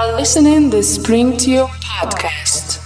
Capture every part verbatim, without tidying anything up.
are listening the Spring Tune podcast.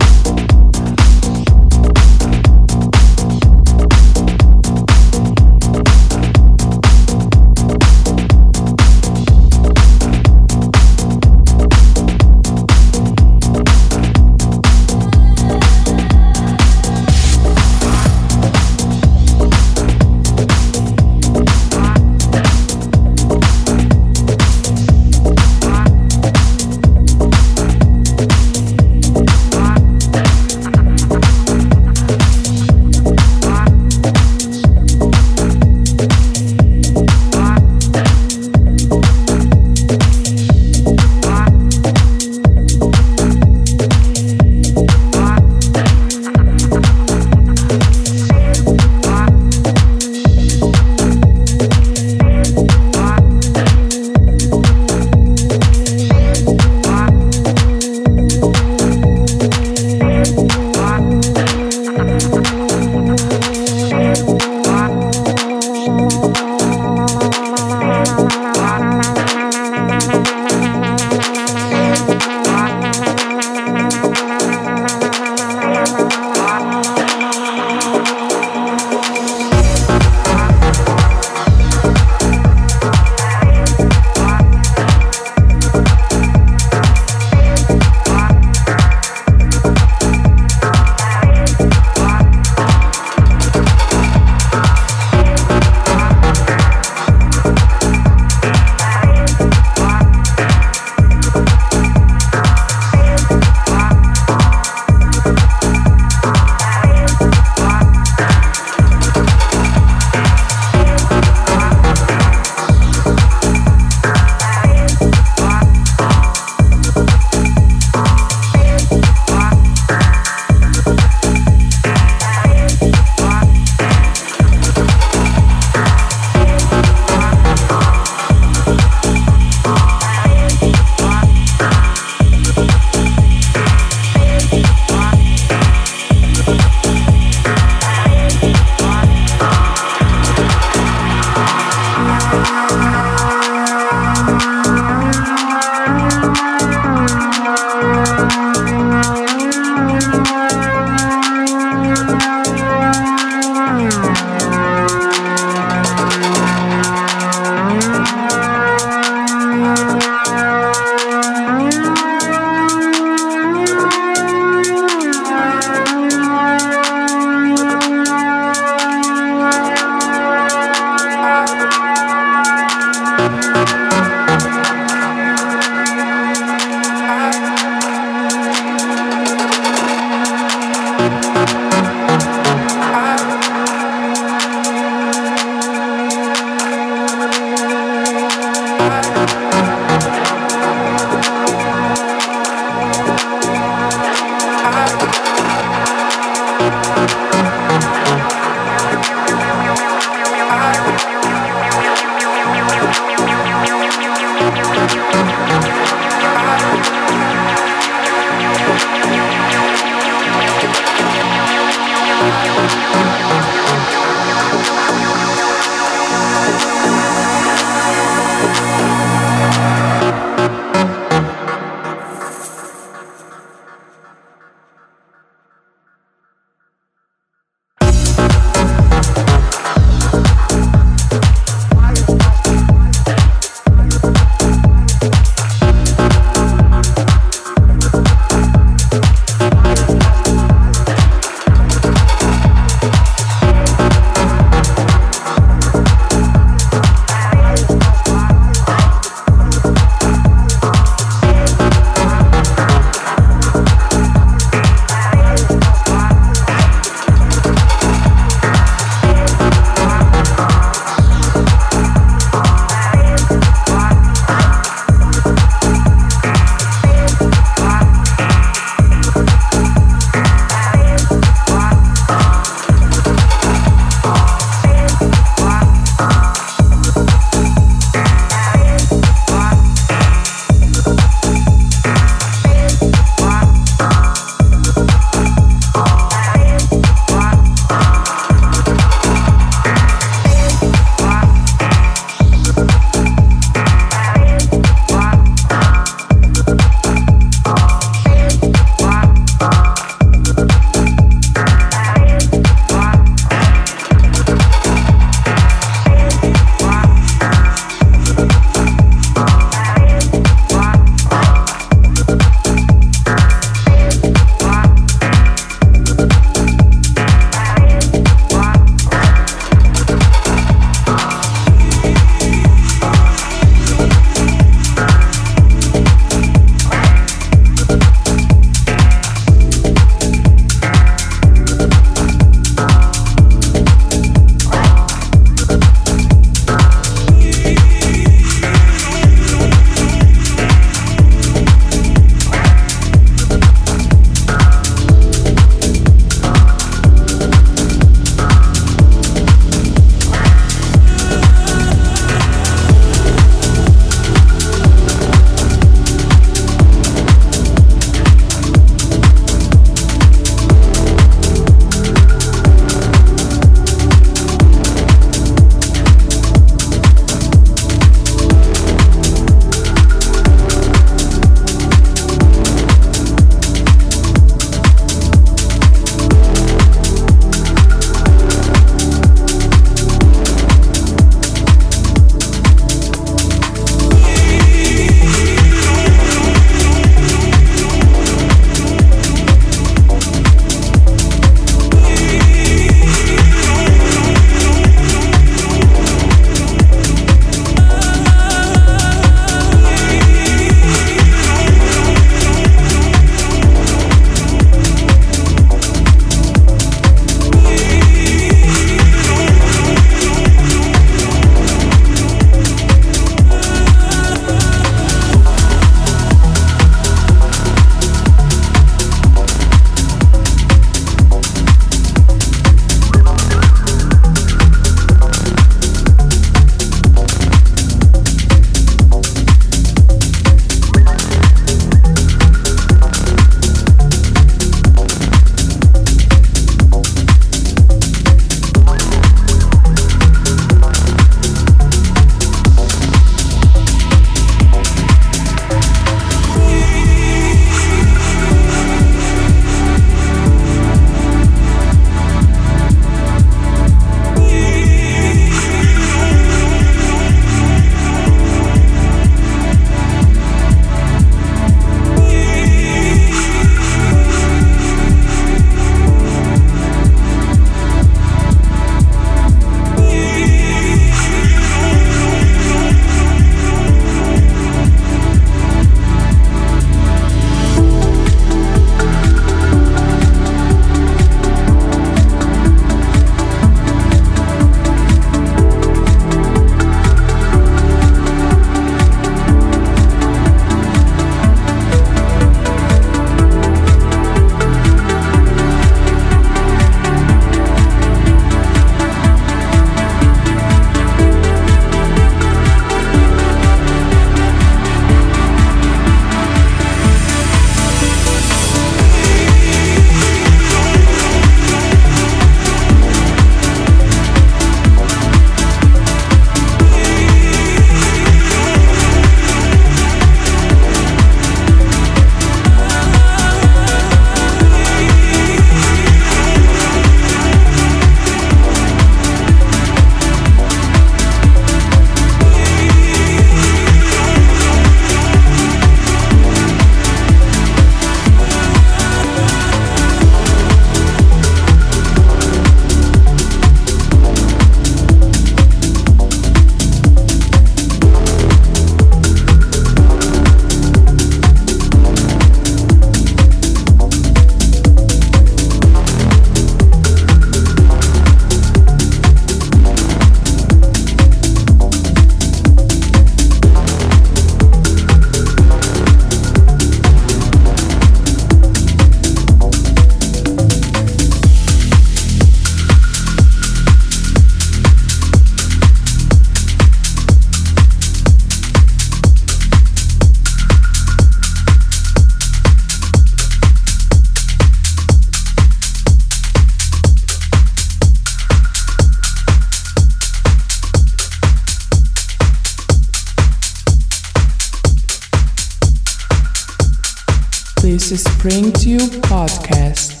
This is SpringTube Podcast,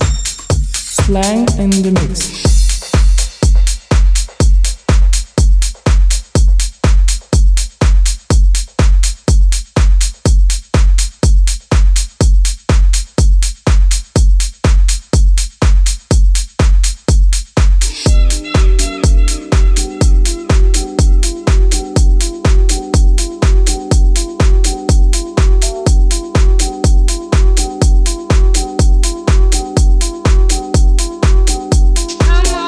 Slang in the Mix. I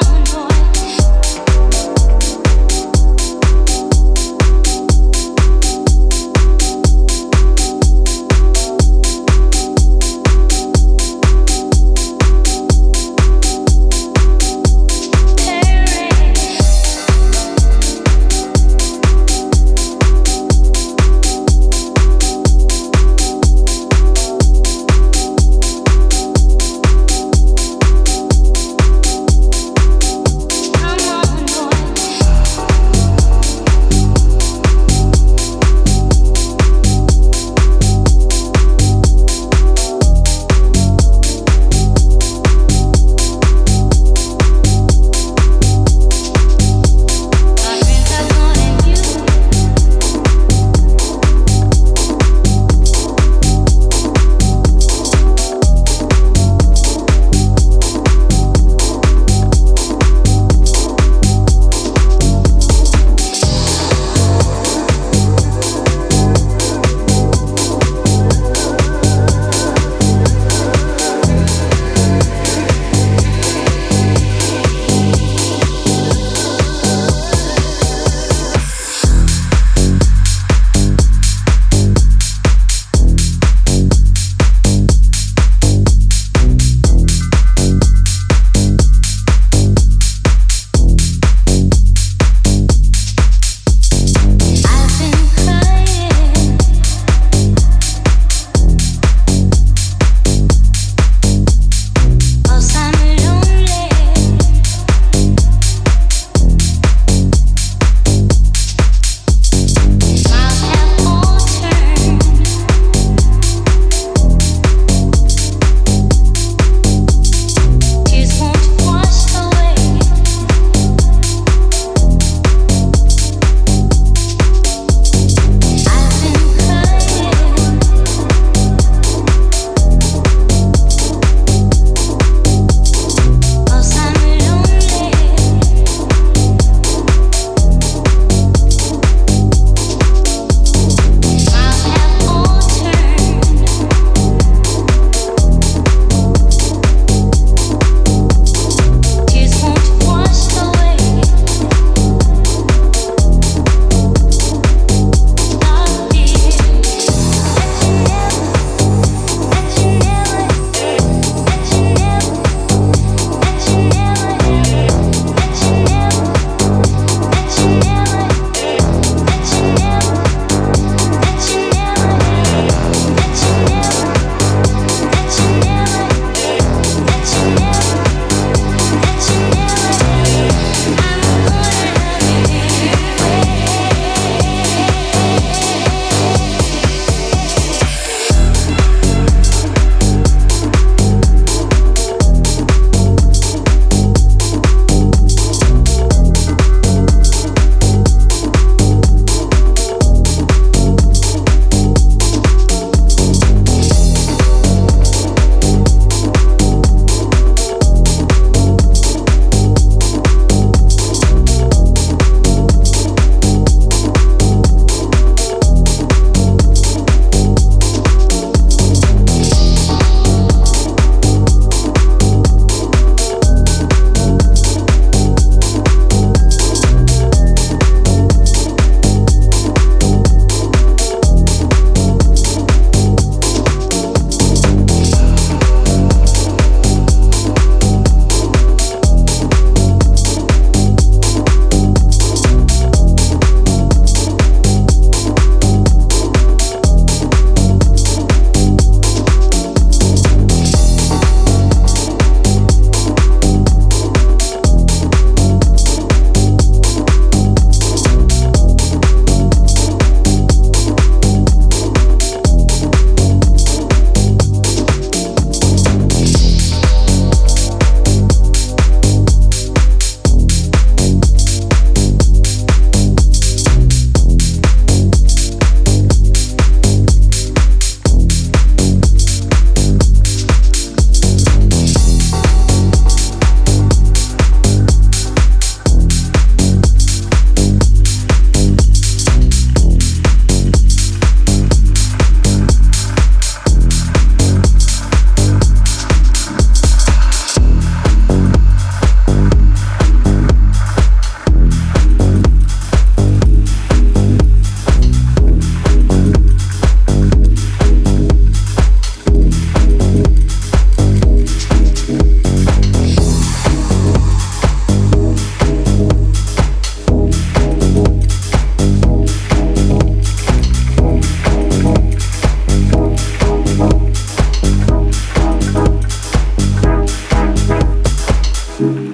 Thank you.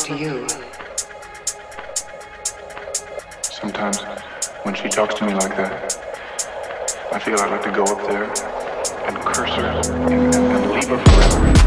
To you. Sometimes when she talks to me like that, I feel I'd like to go up there and curse her and, and leave her forever.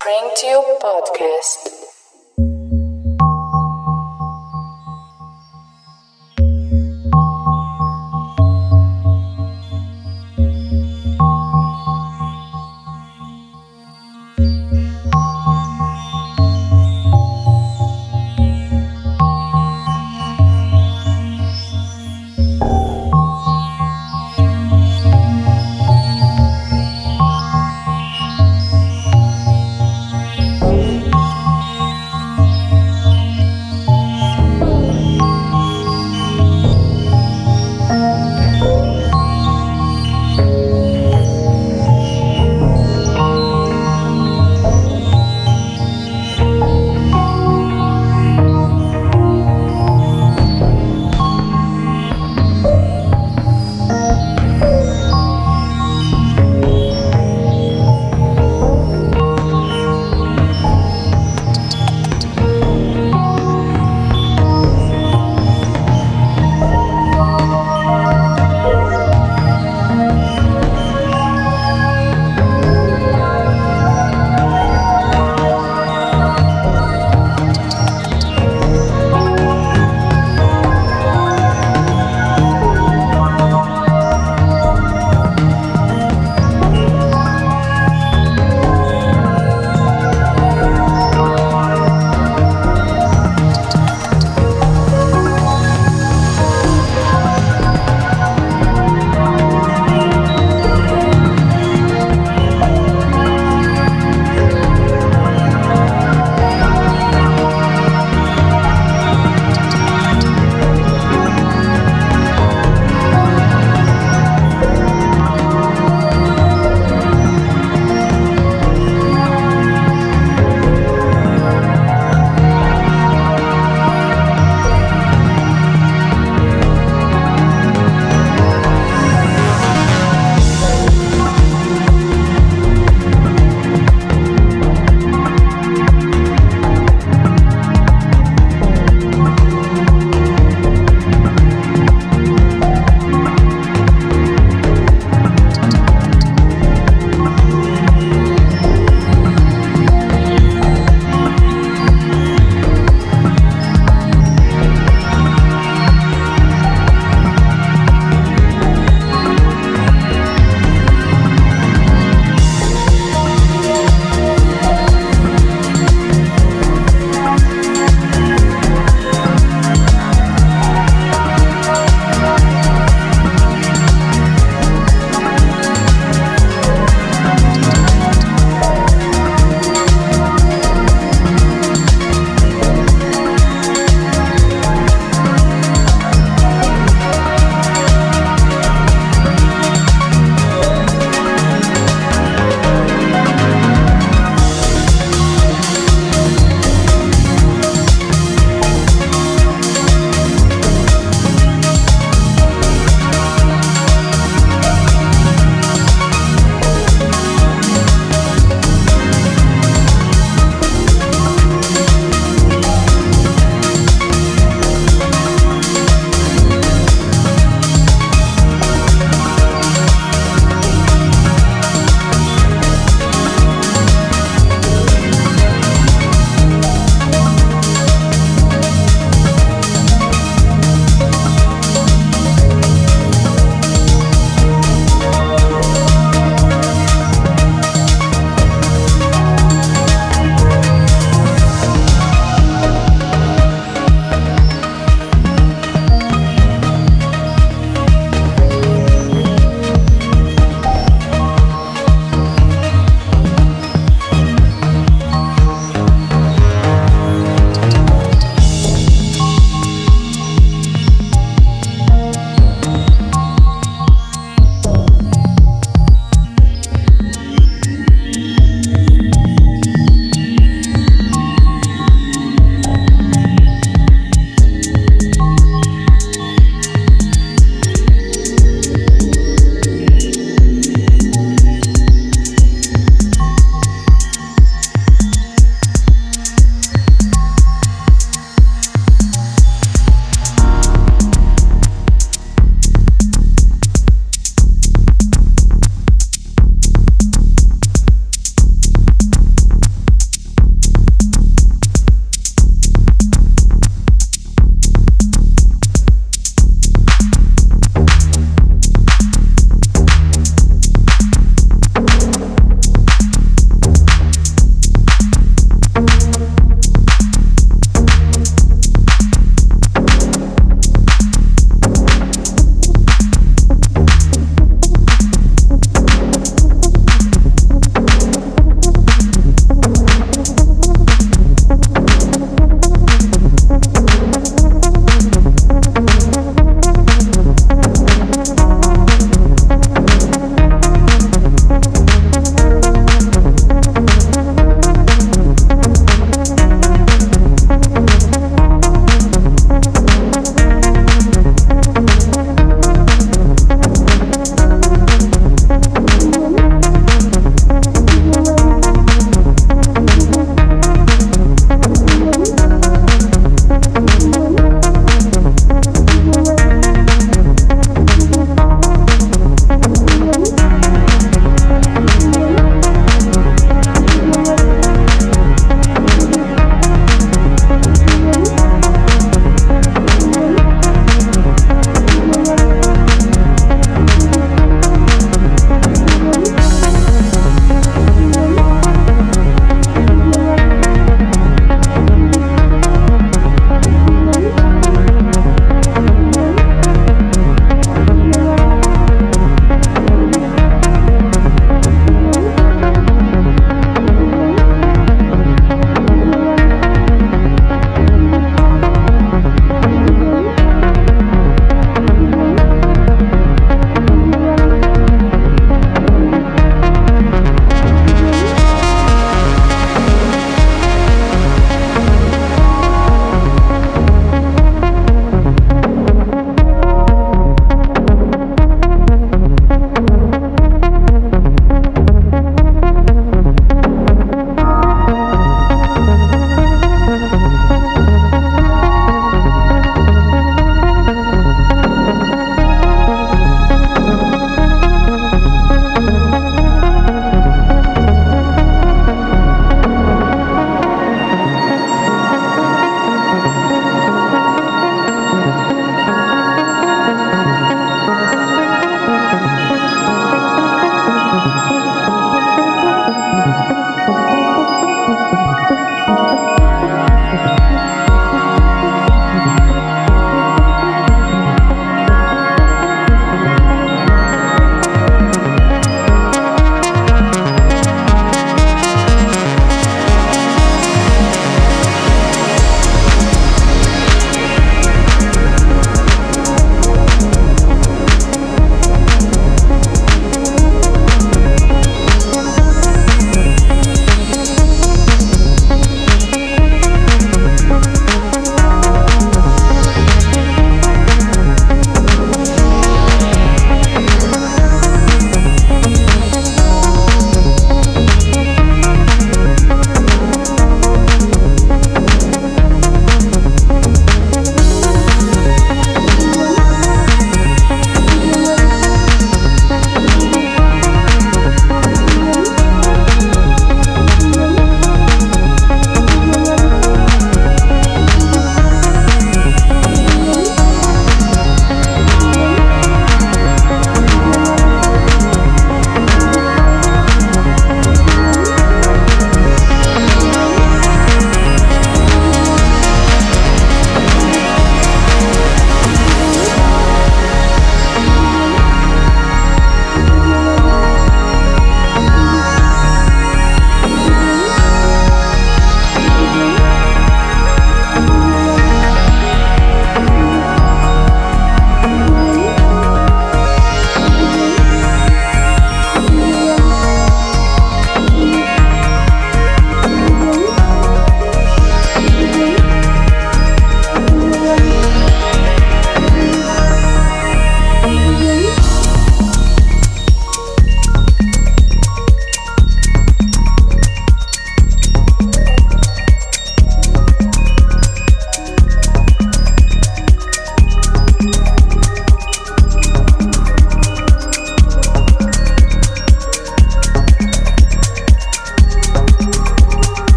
Springtube Podcast.